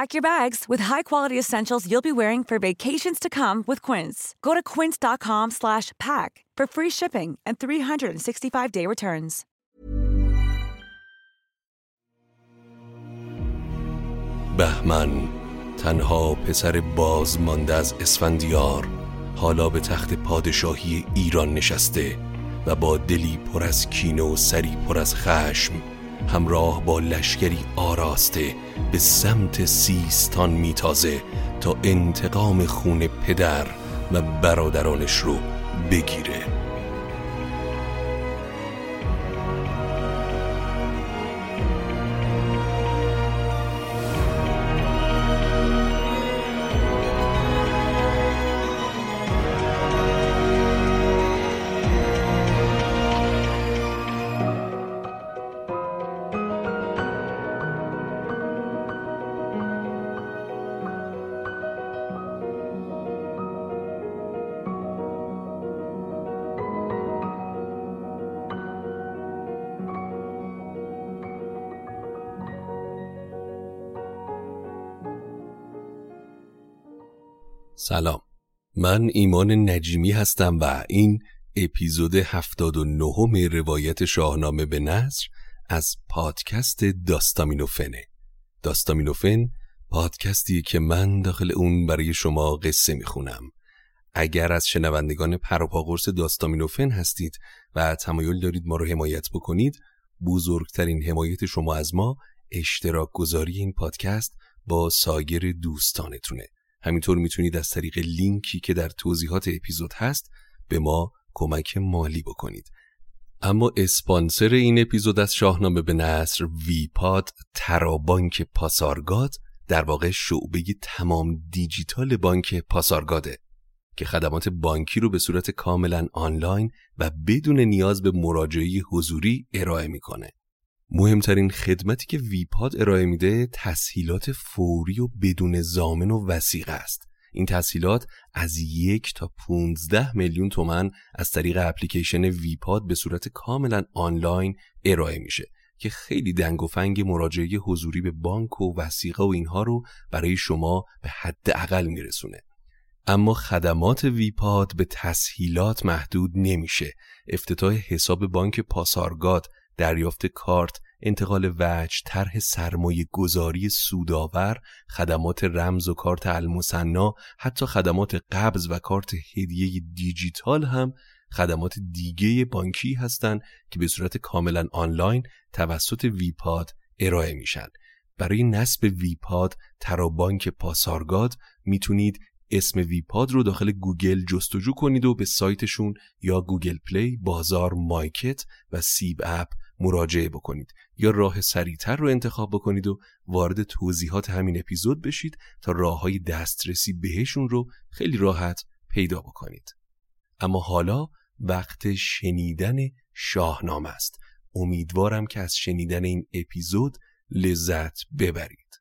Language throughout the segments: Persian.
Pack your bags with high-quality essentials you'll be wearing for vacations to come with Quince. Go to quince.com/pack for free shipping and 365-day returns. بهمن، تنها پسر بازمانده از اسفندیار، حالا به تخت پادشاهی ایران نشسته و با دلی پر از کینه و سری پر از خشم همراه با لشکری آراسته به سمت سیستان میتازه تا انتقام خون پدر و برادرانش رو بگیره. سلام، من ایمان نجیمی هستم و این اپیزود 79 روایت شاهنامه به نثر از پادکست داستامینوفنه. داستامینوفن پادکستی که من داخل اون برای شما قصه میخونم. اگر از شنوندگان پروپاقرص داستامینوفن هستید و تمایل دارید ما رو حمایت بکنید، بزرگترین حمایت شما از ما اشتراک گذاری این پادکست با سایر دوستانتونه. همینطور میتونید از طریق لینکی که در توضیحات اپیزود هست به ما کمک مالی بکنید. اما اسپانسر این اپیزود از شاهنامه به نثر، ویپاد، ترابانک پاسارگاد، در واقع شعبه تمام دیجیتال بانک پاسارگاده که خدمات بانکی رو به صورت کاملا آنلاین و بدون نیاز به مراجعه حضوری ارائه میکنه. مهمترین خدمتی که ویپاد ارائه میده تسهیلات فوری و بدون ضامن و وثیقه است. این تسهیلات از 1 تا 15 میلیون تومان از طریق اپلیکیشن ویپاد به صورت کاملا آنلاین ارائه میشه که خیلی دنگ و فنگ مراجعه حضوری به بانک و وثیقه و اینها رو برای شما به حداقل میرسونه. اما خدمات ویپاد به تسهیلات محدود نمیشه. افتتاح حساب بانک پاسارگاد، دریافت کارت، انتقال وجه، طرح سرمایه گذاری سودآور، خدمات رمز و کارت المثنا، حتی خدمات قبض و کارت هدیه دیجیتال هم خدمات دیگه بانکی هستند که به صورت کاملا آنلاین توسط ویپاد ارائه میشن. برای نصب ویپاد ترابانک پاسارگاد میتونید اسم ویپاد رو داخل گوگل جستجو کنید و به سایتشون یا گوگل پلی، بازار، مایکت و سیب اپ مراجعه بکنید یا راه سریع‌تر رو انتخاب بکنید و وارد توضیحات همین اپیزود بشید تا راه‌های دسترسی بهشون رو خیلی راحت پیدا بکنید. اما حالا وقت شنیدن شاهنامه است. امیدوارم که از شنیدن این اپیزود لذت ببرید.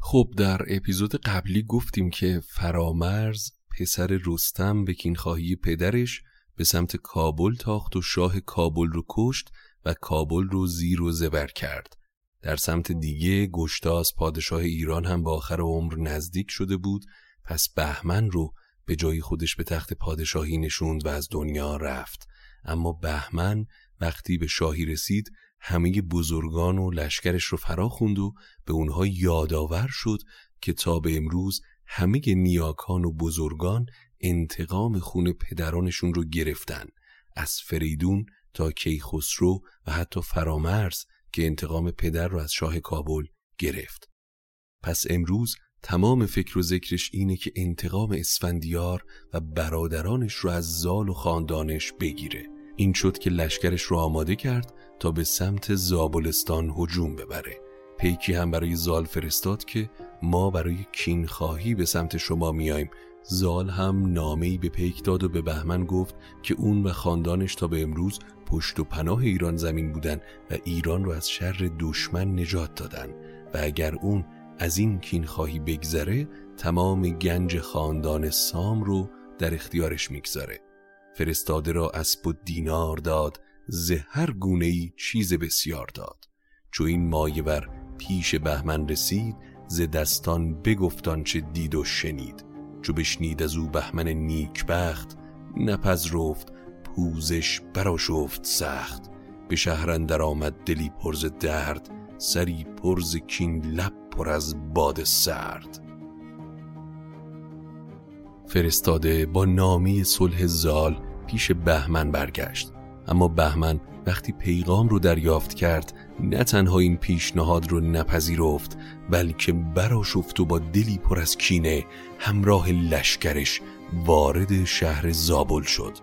خب، در اپیزود قبلی گفتیم که فرامرز پسر رستم به کینخواهی پدرش به سمت کابل تاخت و شاه کابل رو کشت و کابل رو زیر و زبر کرد. در سمت دیگه گشتاس پادشاه ایران هم به آخر عمر نزدیک شده بود، پس بهمن رو به جای خودش به تخت پادشاهی نشوند و از دنیا رفت. اما بهمن وقتی به شاهی رسید همه بزرگان و لشکرش رو فرا خوند و به اونها یادآور شد که تا به امروز همه نیاکان و بزرگان انتقام خون پدرانشون رو گرفتن، از فریدون تا کیخسرو و حتی فرامرز که انتقام پدر رو از شاه کابل گرفت. پس امروز تمام فکر و ذکرش اینه که انتقام اسفندیار و برادرانش رو از زال و خاندانش بگیره. این شد که لشکرش رو آماده کرد تا به سمت زابلستان هجوم ببره. پیکی هم برای زال فرستاد که ما برای کینخواهی به سمت شما میایم. زال هم نامه‌ای به پیک داد و به بهمن گفت که اون و خاندانش تا به امروز پشت و پناه ایران زمین بودن و ایران رو از شر دشمن نجات دادن و اگر اون از این کینخواهی بگذره تمام گنج خاندان سام رو در اختیارش میگذاره. فرستاده را اسب و دینار داد، زهر گونه‌ای چیز بسیار داد. چو این مایه بر پیش بهمن رسید، ز دستان بگفتان چه دید و شنید. چو بشنید از او بهمن نیکبخت، نپذرفت پوزش برآشفت سخت. به شهر اندر آمد دلی پر ز درد، سری پر ز کین لب پر از باد سرد. فرستاده با نامی صلح زال پیش بهمن برگشت، اما بهمن وقتی پیغام رو دریافت کرد نه تنها این پیشنهاد رو نپذیرفت بلکه برآشفت و با دلی پر از کینه همراه لشکرش وارد شهر زابل شد.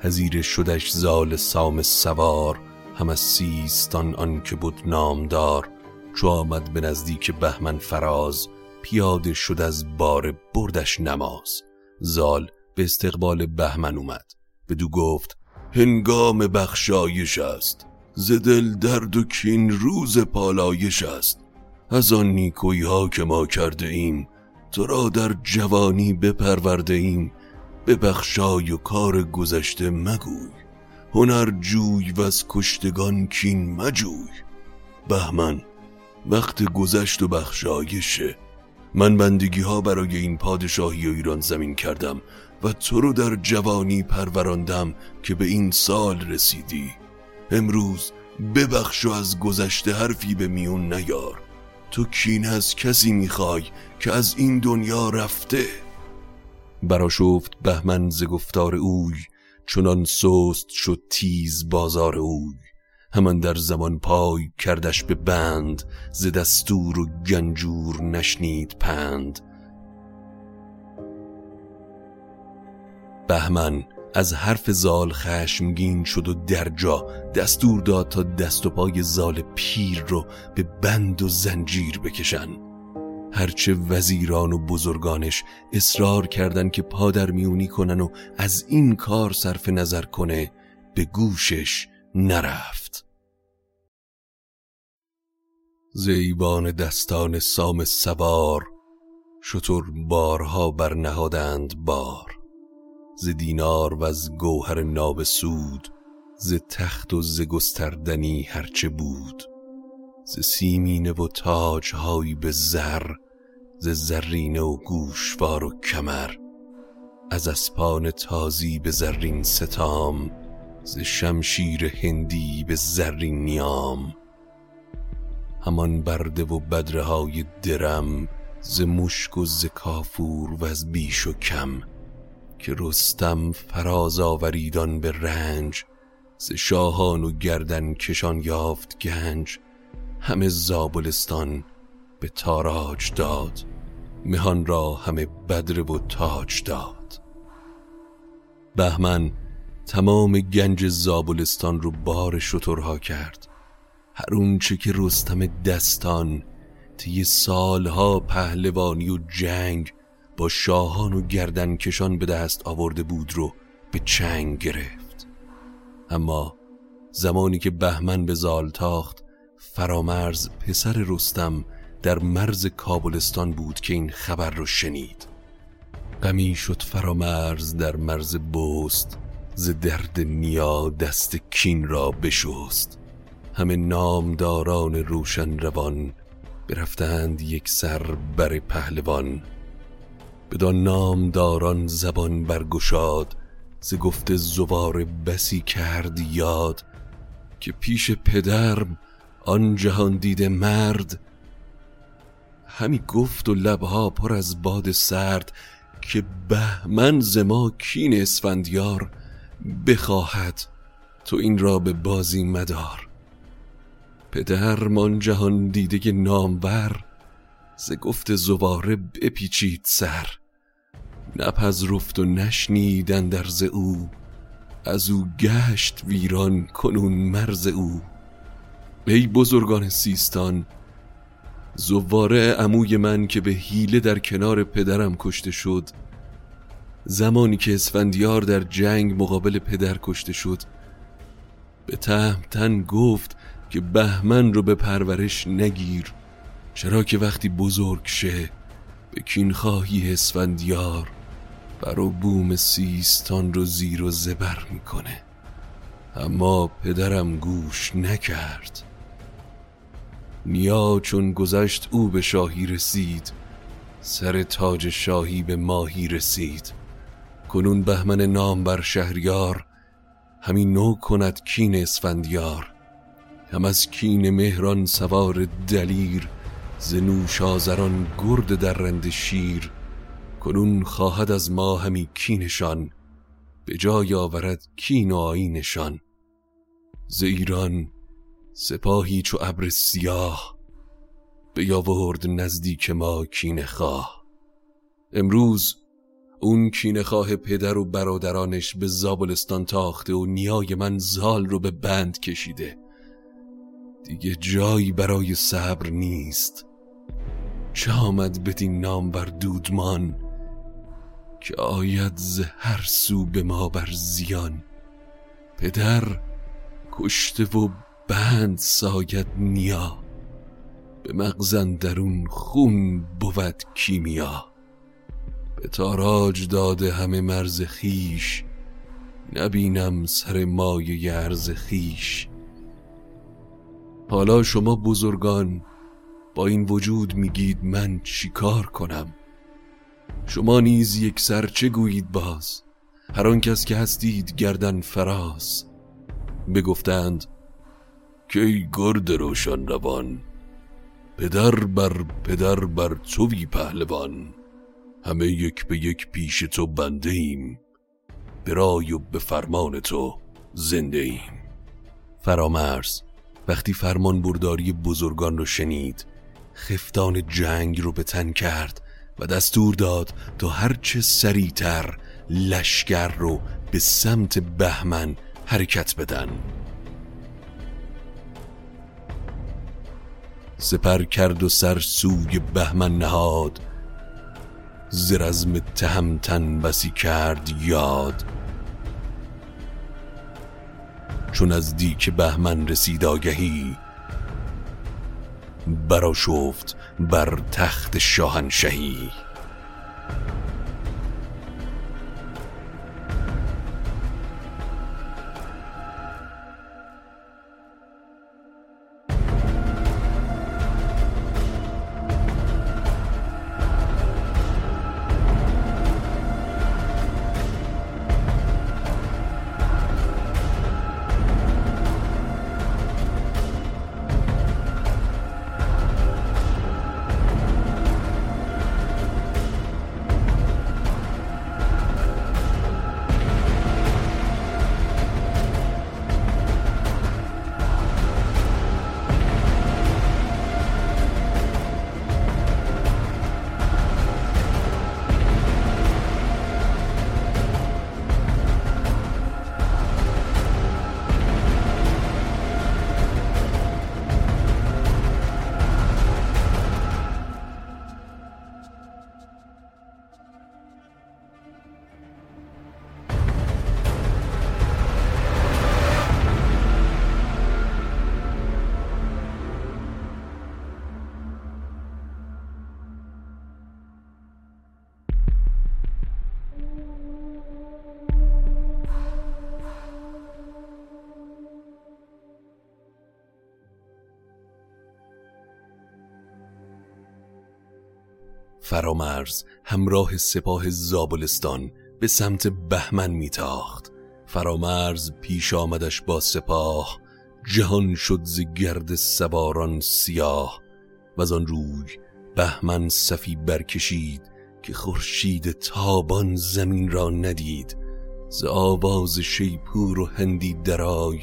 پذیرش شدش زال سام سوار، هم از سیستان آن که بود نامدار. چو آمد به نزدیک بهمن فراز، پیاده شد از باره بردش نماز. زال به استقبال بهمن اومد، بدو گفت هنگام بخشایش است، ز دل درد و کین روز پالایش است. از آن نیکویی ها که ما کرده ایم، تو را در جوانی بپرورده ایم. ببخشای و کار گذشته مگوی، هنر جوی و از کشتگان کین مجوی. بهمن وقت گذشت و بخشایشه، من بندگی ها برای این پادشاهی و ایران زمین کردم و تو رو در جوانی پروراندم که به این سال رسیدی. امروز ببخش و از گذشته حرفی به میون نیار. تو کین از کسی میخوای که از این دنیا رفته. برآشفت بهمن ز گفتار اوی، چنان سست شد تیز بازار اوی. همان در زمان پای کردش به بند، ز دستور و گنجور نشنید پند. بهمن از حرف زال خشمگین شد و در جا دستور داد تا دست و پای زال پیر رو به بند و زنجیر بکشن. هرچه وزیران و بزرگانش اصرار کردند که پادرمیونی کنن و از این کار صرف نظر کنه، به گوشش نرفت. زیبان دستان سام سوار، شتر بارها برنهادند بار. ز دینار و از گوهر نابسود، ز تخت و ز گستردنی هرچه بود. ز سیمینه و تاجهایی به زر، ز زرینه و گوشوار و کمر. از اسپان تازی به زرین ستام، ز شمشیر هندی به زرین نیام. همان برده و بدره های درم، ز مشک و ز کافور و از بیش و کم. که رستم فراز آوریدان به رنج، ز شاهان و گردن کشان یافت گنج. همه زابلستان به تاراج داد، مهان را همه بدر و تاج داد. بهمن تمام گنج زابلستان رو بار شترها کرد. هر اون چه که رستم دستان طی سالها پهلوانی و جنگ با شاهان و گردن کشان به دست آورده بود رو به چنگ گرفت. اما زمانی که بهمن به زال تاخت، فرامرز پسر رستم در مرز کابلستان بود که این خبر رو شنید. غمی شد فرامرز در مرز بست، ز درد نیا دست کین را بشست. همه نامداران روشن روان برفتند یک سر بر پهلوان. بدان نامداران زبان برگشاد، ز گفت زوار بسی کرد یاد. که پیش پدرم آن جهان دیده مرد، همی گفت و لبها پر از باد سرد. که بهمن ز ما کین اسفندیار بخواهد، تو این را به بازی مدار. پدرم آن جهان دیده نامور، ز گفت زواره بپیچید سر. نپذرفت و نشنید اندرز او، از او گشت ویران کنون مرز او. ای بزرگان سیستان، زواره عموی من که به حیله در کنار پدرم کشته شد، زمانی که اسفندیار در جنگ مقابل پدر کشته شد، به تهمتن گفت که بهمن رو به پرورش نگیر، چرا که وقتی بزرگ شه به کینخواهی اسفندیار بر و بوم سیستان رو زیر و زبر میکنه. اما پدرم گوش نکرد. نیا چون گذشت او به شاهی رسید، سر تاج شاهی به ماهی رسید. کنون بهمن نام بر شهریار، همی نو کند کین اسفندیار. هم از کین مهران سوار دلیر، زنوش آزران گرد در رند شیر. کنون خواهد از ما همی کینشان، به جای آورد کین و آیینشان. ز ایران سپاهی چو ابر سیاه، بیاورد نزدیک ما کینه خواه. امروز اون کینه خواه پدر و برادرانش به زابلستان تاخته و نیای من زال رو به بند کشیده. دیگه جایی برای صبر نیست. چه آمد بدین نام بر دودمان، که آید ز هر سو به ما بر زیان. پدر کشته و بند ساید نیا، به مغز اندرون خون بود کیمیا. به تاراج داده همه مرز خویش، نبینم سر مایه ارز خویش. حالا شما بزرگان با این وجود میگید من چیکار کنم؟ شما نیز یک سر چه گویید باز؟ هر آن کس که هستید گردن فراز. بگفتند که ای گرد روشن روان، پدر بر توی پهلوان. همه یک به یک پیش تو بنده ایم، به رای و به فرمان تو زنده ایم. فرامرز وقتی فرمان برداری بزرگان رو شنید، خفتان جنگ رو به تن کرد و دستور داد تا هرچه سریعتر لشکر رو به سمت بهمن حرکت بدن. سپر کرد و سر سوی بهمن نهاد، ز رزم تهمتن بسی کرد یاد. چون از دیک بهمن رسید آگهی، برا شفت بر تخت شاهنشهی. فرامرز همراه سپاه زابلستان به سمت بهمن میتاخت. فرامرز پیش آمدش با سپاه، جهان شد ز گرد سواران سیاه. و زان روی بهمن صفی برکشید، که خورشید تابان زمین را ندید. ز آواز شیپور و هندی درای،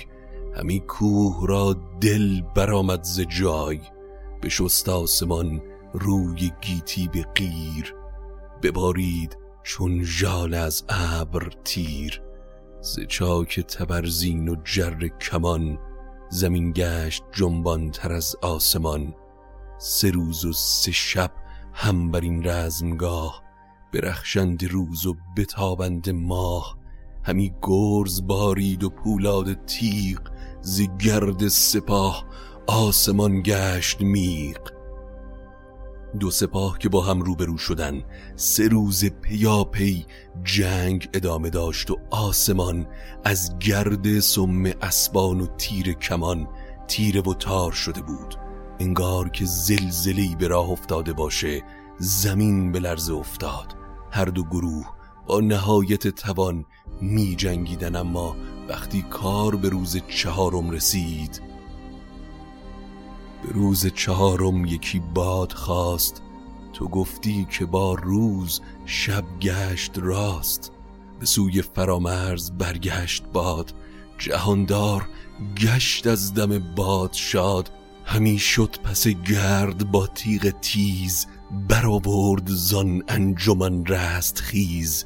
همی کوه را دل برآمد ز جای. بشست آسمان روی گیتی به قیر، ببارید چون ژاله از ابر تیر. ز چاک تبرزین و جر کمان، زمین گشت جنبان تر از آسمان. 3 روز و 3 شب هم بر این رزمگاه، برخشند روز و بتابند ماه. همی گرز بارید و پولاد تیغ، ز گرد سپاه آسمان گشت میغ. 2 سپاه که با هم روبرو شدن، 3 روز پیاپی جنگ ادامه داشت. و آسمان از گرد سم اسبان و تیر کمان تیره و تار شده بود، انگار که زلزله‌ای به راه افتاده باشه. زمین به لرزه افتاد. هر 2 گروه با نهایت توان می جنگیدن، اما وقتی کار به روز 4م رسید، به روز 4م یکی باد خواست. تو گفتی که با روز شب گشت راست. به سوی فرامرز برگشت باد، جهاندار گشت از دم باد شاد. همی شد پس گرد با تیغ تیز، برآورد زان انجمن رست خیز.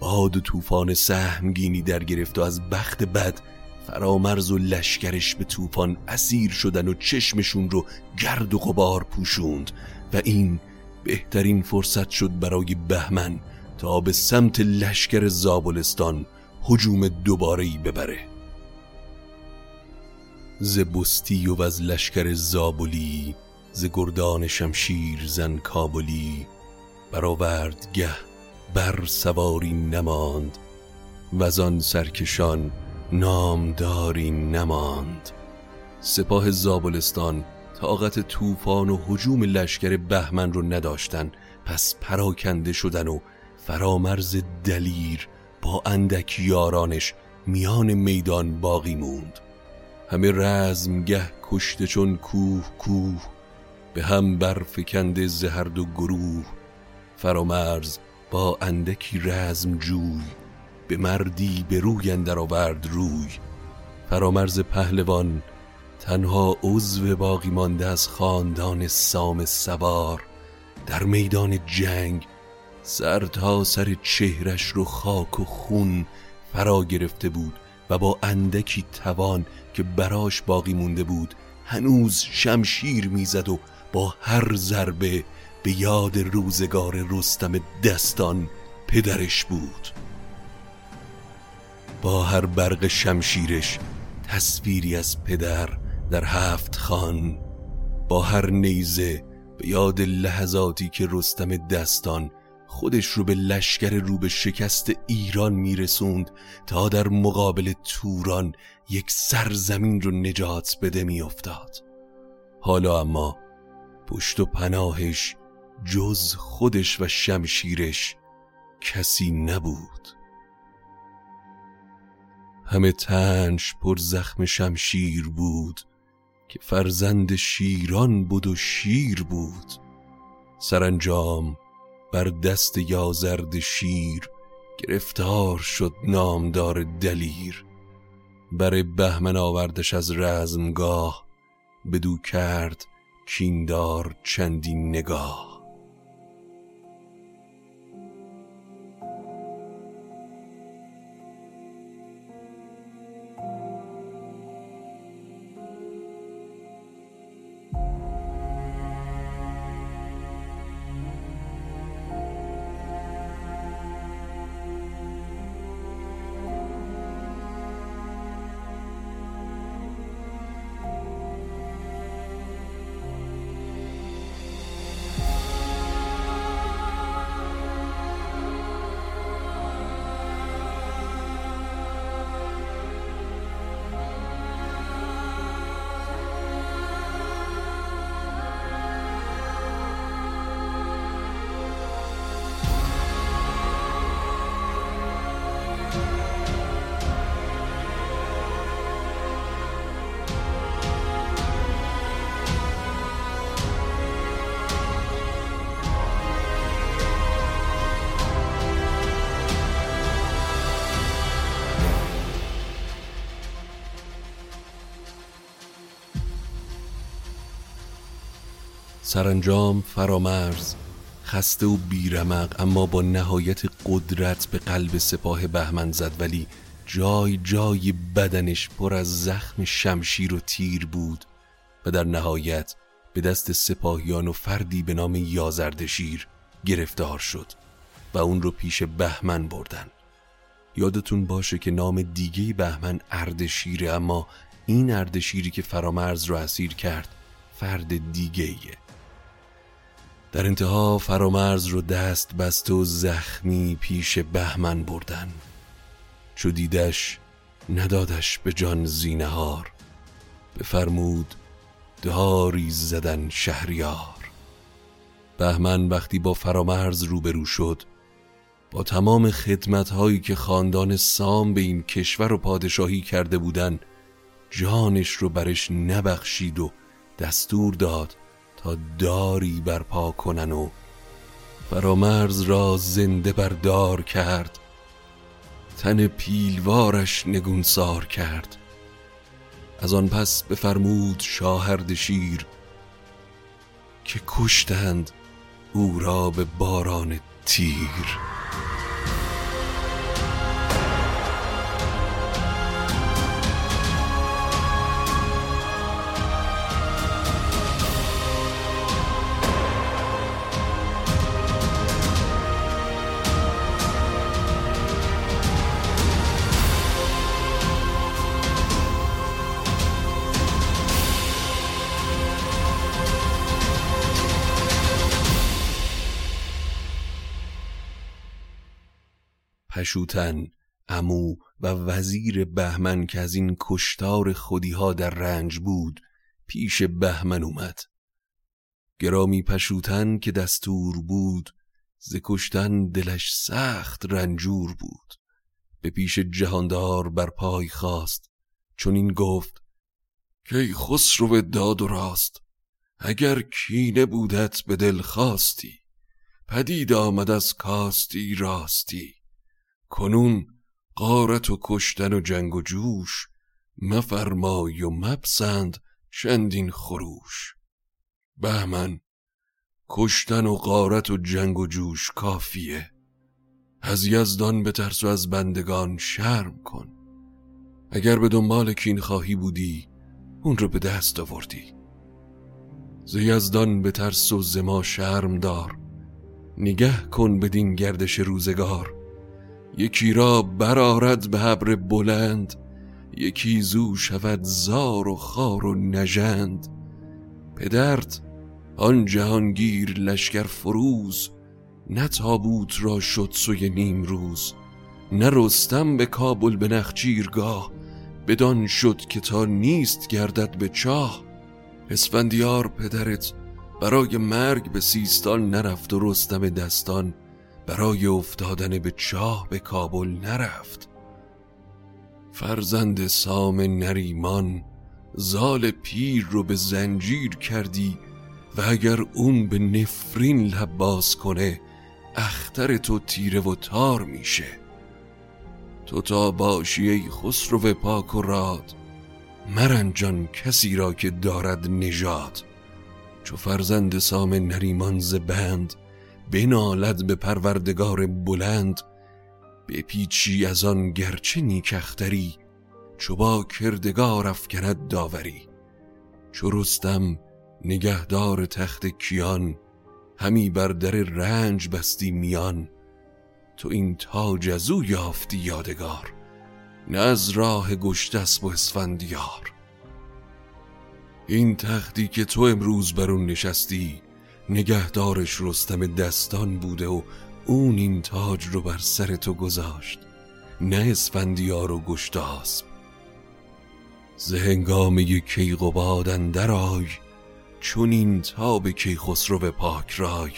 باد و طوفان سهمگینی در گرفت و از بخت بد، فرامرز و لشکرش به طوفان اسیر شدن و چشمشون رو گرد و غبار پوشوند. و این بهترین فرصت شد برای بهمن تا به سمت لشکر زابلستان هجوم دوباره‌ای ببره. ز بستی و از لشکر زابلی، ز گردان شمشیر زن کابلی. برآورد گه بر سواری نماند، وزان سرکشان نامداری نماند. سپاه زابلستان طاقت طوفان و هجوم لشکر بهمن رو نداشتن، پس پراکنده شدن و فرامرز دلیر با اندک یارانش میان میدان باقی موند. همه رزمگه کشته چون کوه کوه، به هم برفکنده ز هر 2 گروه. فرامرز با اندکی رزم جوی، به مردی به روی اندر آورد روی. فرامرز پهلوان تنها عضو باقی مانده از خاندان سام سوار، در میدان جنگ سر تا سر چهرش رو خاک و خون فرا گرفته بود و با اندکی توان که براش باقی مونده بود هنوز شمشیر میزد و با هر ضربه به یاد روزگار رستم دستان پدرش بود. با هر برق شمشیرش تصویری از پدر در 7 خان، با هر نیزه به یاد لحظاتی که رستم دستان خودش رو به لشکر رو به شکست ایران میرسوند تا در مقابل توران یک سرزمین رو نجات بده میافتاد. حالا اما پشت و پناهش جز خودش و شمشیرش کسی نبود. همه تنش پر زخم شمشیر بود، که فرزند شیران بود و شیر بود. سرانجام بر دست یازرد شیر، گرفتار شد نامدار دلیر. بر بهمن آوردش از رزمگاه، بدو کرد کیندار چندین نگاه. سرانجام فرامرز خسته و بیرمق اما با نهایت قدرت به قلب سپاه بهمن زد، ولی جای بدنش پر از زخم شمشیر و تیر بود و در نهایت به دست سپاهیان و فردی به نام یازردشیر گرفتار شد و اون رو پیش بهمن بردن. یادتون باشه که نام دیگه بهمن اردشیره، اما این اردشیری که فرامرز رو اسیر کرد فرد دیگه‌ایه. در انتها فرامرز رو دست بست و زخمی پیش بهمن بردن، چو دیدش ندادش به جان زینهار، بفرمود داری زدن شهریار. بهمن وقتی با فرامرز روبرو شد، با تمام خدمت‌هایی که خاندان سام به این کشور و پادشاهی کرده بودن، جانش رو برش نبخشید و دستور داد تا داری برپا کنن و فرامرز را زنده بردار کرد، تن پیلوارش نگونسار کرد. از آن پس بفرمود شاه اردشیر که کشتند او را به باران تیر. پشوتن، عمو و وزیر بهمن که از این کشتار خودیها در رنج بود، پیش بهمن اومد. گرامی پشوتن که دستور بود، ز کشتن دلش سخت رنجور بود. به پیش جهاندار بر پای خواست، چون این گفت که ای خسرو داد و راست، اگر کینه بودت به دل خواستی، پدید آمد از کاستی راستی. کنون غارت و کشتن و جنگ و جوش، مفرمای و مپسند چندین خروش. بهمن کشتن و غارت و جنگ و جوش کافیه، از یزدان بترس و از بندگان شرم کن. اگر به دنبال کین خواهی بودی، اون رو به دست آوردی. ز یزدان بترس و ز ما شرم دار، نگه کن بدین گردش روزگار. یکی را برآرد به ابر بلند، یکی زو شود زار و خار و نژند. پدرت آن جهانگیر لشکر فروز، نه تابوت را شد سوی نیم روز. نه رستم به کابل به نخچیرگاه، بدان شد که تا نیست گردد به چاه. اسفندیار پدرت برای مرگ به سیستان نرفت، و رستم دستان برای افتادن به چاه به کابل نرفت. فرزند سام نریمان، زال پیر رو به زنجیر کردی، و اگر اون به نفرین لب باز کنه، اختر تو تیره و تار میشه. تو تا باشی ای خسرو پاک و راد، مرنجان کسی را که دارد نژاد. چو فرزند سام نریمان زبند، بنالد به پروردگار بلند. بپیچی از آن گرچه نیکختری، چو با کردگار افکند داوری. چو رستم نگهدار تخت کیان، همی بر در رنج بستی میان. تو این تاج از او یافتی یادگار، نه از راه گشتسپ و اسفندیار. این تختی که تو امروز بر آن نشستی، نگهدارش رستم دستان بوده، و اون این تاج رو بر سر تو گذاشت، نه اسفندیار و گشتاسپ. ز هنگامه کیقباد اندر آی، چون این تاب کیخسرو پاک رای.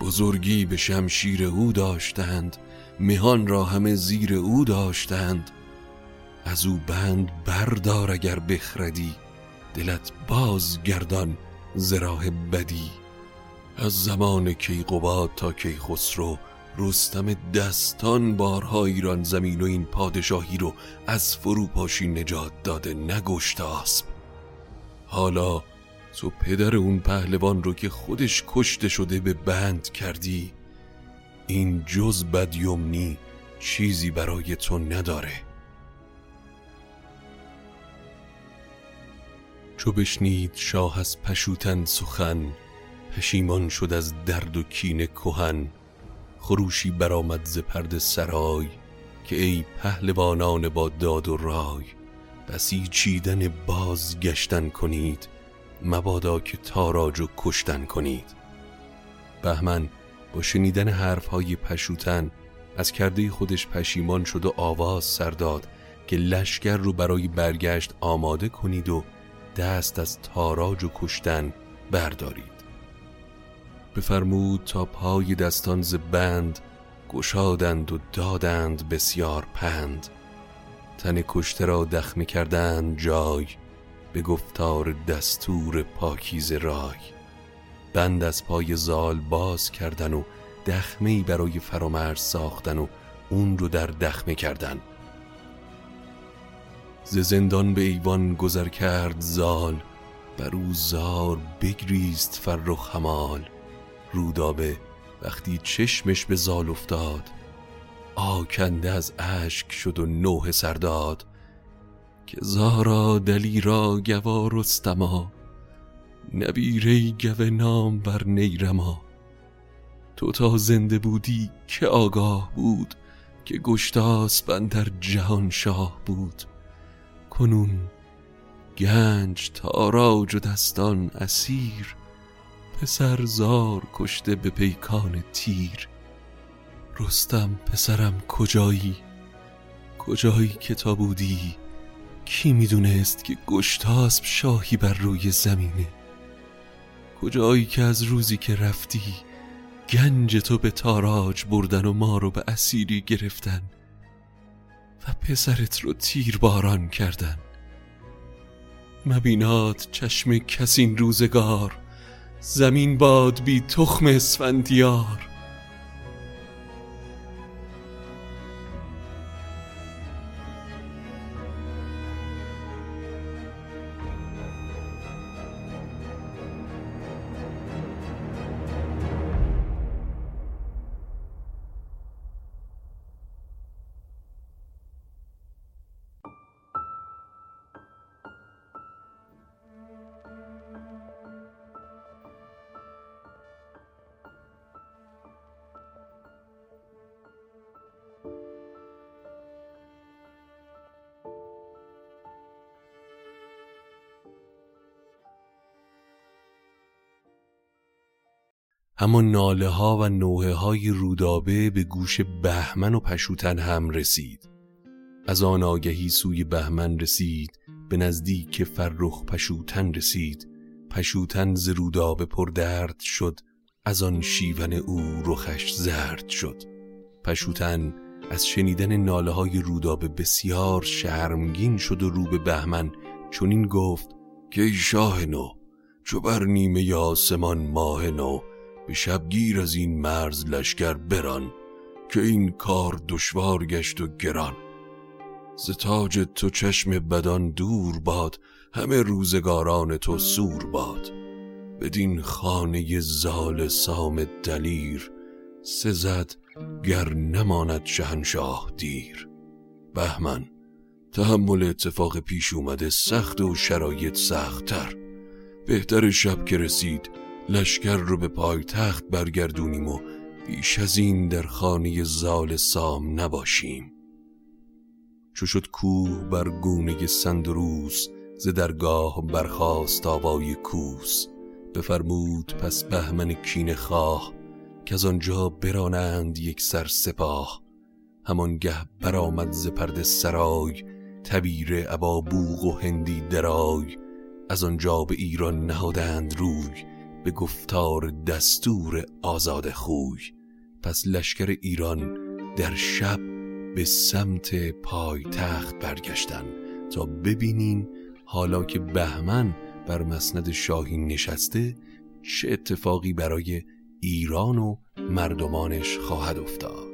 بزرگی به شمشیر او داشتند، مهان را همه زیر او داشتند. از او بند بردار اگر بخردی، دلت باز گردان ز راه بدی. از زمان کیقباد تا کیخسرو، رستم دستان بارها ایران زمین و این پادشاهی رو از فروپاشی نجات داده، نه گشتاسپ. حالا تو پدر اون پهلوان رو که خودش کشته شده به بند کردی، این جز بدیمنی چیزی برای تو نداره. چو بشنید شاه از پشوتن سخن، پشیمان شد از درد و کینه کهن. خروشی برآمد ز پرده سرای، که ای پهلوانان با داد و رای، بسیچیدن بازگشتن کنید، مبادا که تاراج و کشتن کنید. بهمن با شنیدن حرفهای پشوتن از کرده خودش پشیمان شد و آواز سرداد که لشکر رو برای برگشت آماده کنید و دست از تاراج و کشتن بردارید. بفرمود تا پای دستان ز بند، گشادند و دادند بسیار پند. تن کشته را دخمه کردند جای، به گفتار دستور پاکیزه رای. بند از پای زال باز کردن و دخمه‌ای برای فرامرز ساختن و اون رو در دخمه کردن. ز زندان به ایوان گذر کرد زال، بر او زار بگریست فرخ همال. رودابه وقتی چشمش به زال افتاد، آکنده از اشک شد و نوحه سر داد. که زارا دلیرا گوا رستما، نبیره گوه نام بر نیرما. تو تا زنده بودی که آگاه بود، که گشتاسپند در جهان شاه بود. کنون گنج تاراج و دستان اسیر، پسر زار کشته به پیکان تیر. رستم پسرم کجایی؟ کجایی که تا بودی؟ کی میدونست که گشتاسپ شاهی بر روی زمینه؟ کجایی که از روزی که رفتی، گنج تو به تاراج بردن و ما رو به اسیری گرفتن و پسرت رو تیر باران کردن. مبینات چشم کس این روزگار، زمین باد بی تخم اسفندیار. اما ناله ها و نوحه های رودابه به گوش بهمن و پشوتن هم رسید. از آن آگهی سوی بهمن رسید، به نزدیک فرخ پشوتن رسید. پشوتن ز رودابه پردرد شد، از آن شیون او رخش زرد شد. پشوتن از شنیدن ناله های رودابه بسیار شرمگین شد و رو به بهمن چنین گفت که ای شاه نو، چو بر نیمه آسمان ماه نو، به شبگیر از این مرز لشکر بران، که این کار دشوار گشت و گران. ز تاج تو چشم بدان دور باد، همه روزگاران تو سور باد. بدین خانه زال سام دلیر، سزد گر نماند شهنشاه دیر. بهمن تحمل اتفاق پیش اومده سخت و شرایط سخت‌تر. بهتر شب که رسید لشکر رو به پای تخت برگردونیم و بیش از این در خانه زال سام نباشیم. چو شد کوه بر گونه سندروس، ز درگاه برخاست آوای کوس. بفرمود پس بهمن کینه خواه، که از آنجا برانند یک سر سپاه. همانگه برآمد ز پرده سرای، تبیره ابا بوق و هندی درای. از آنجا به ایران نهادند روی، به گفتار دستور آزاده خوی. پس لشکر ایران در شب به سمت پای تخت برگشتن، تا ببینیم حالا که بهمن بر مسند شاهی نشسته چه اتفاقی برای ایران و مردمانش خواهد افتاد.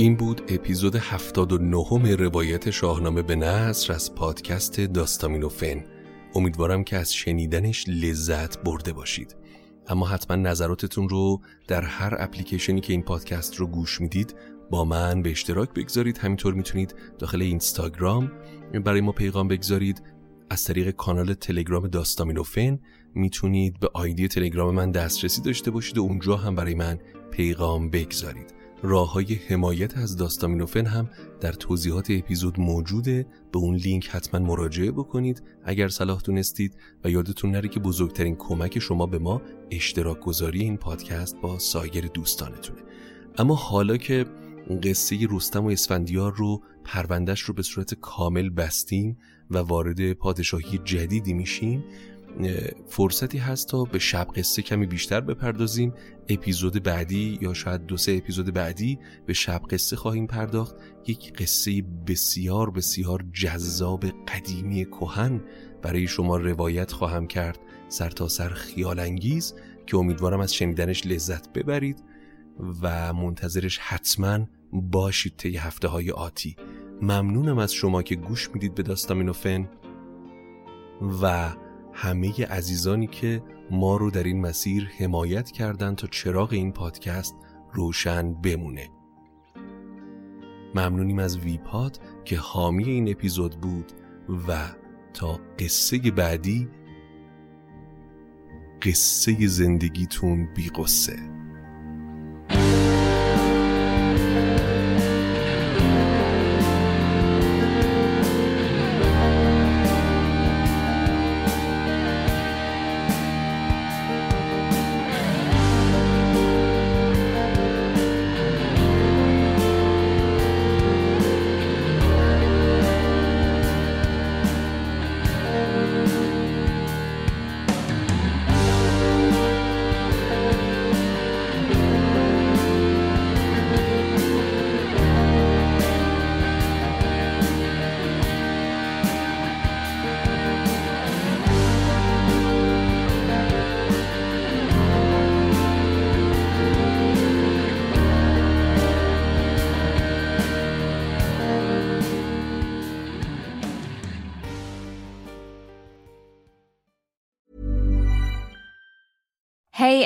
این بود اپیزود 79 روایت شاهنامه به نثر از پادکست داستامینوفن. امیدوارم که از شنیدنش لذت برده باشید. اما حتما نظراتتون رو در هر اپلیکیشنی که این پادکست رو گوش میدید با من به اشتراک بگذارید. همینطور میتونید داخل اینستاگرام برای ما پیغام بگذارید. از طریق کانال تلگرام داستامینوفن میتونید به آیدی تلگرام من دسترسی داشته باشید و اونجا هم برای من پیغام بگذارید. راه‌های حمایت از داستامینوفن هم در توضیحات اپیزود موجوده، به اون لینک حتما مراجعه بکنید اگر صلاح دونستید. و یادتون نره که بزرگترین کمک شما به ما اشتراک گذاری این پادکست با سایر دوستانتونه. اما حالا که قصه رستم و اسفندیار رو، پروندهش رو به صورت کامل بستیم و وارد پادشاهی جدیدی میشیم، فرصتی هست تا به شب قصه کمی بیشتر بپردازیم. اپیزود بعدی یا شاید 2-3 اپیزود بعدی به شب قصه خواهیم پرداخت، یک قصه بسیار بسیار جذاب قدیمی کهن برای شما روایت خواهم کرد، سرتاسر خیال انگیز، که امیدوارم از شنیدنش لذت ببرید و منتظرش حتما باشید طی هفته‌های آتی. ممنونم از شما که گوش میدید به داستامینوفن و همه عزیزانی که ما رو در این مسیر حمایت کردن تا چراغ این پادکست روشن بمونه. ممنونیم از ویپاد که حامی این اپیزود بود و تا قصه بعدی، قصه زندگیتون بی قصه. Hey,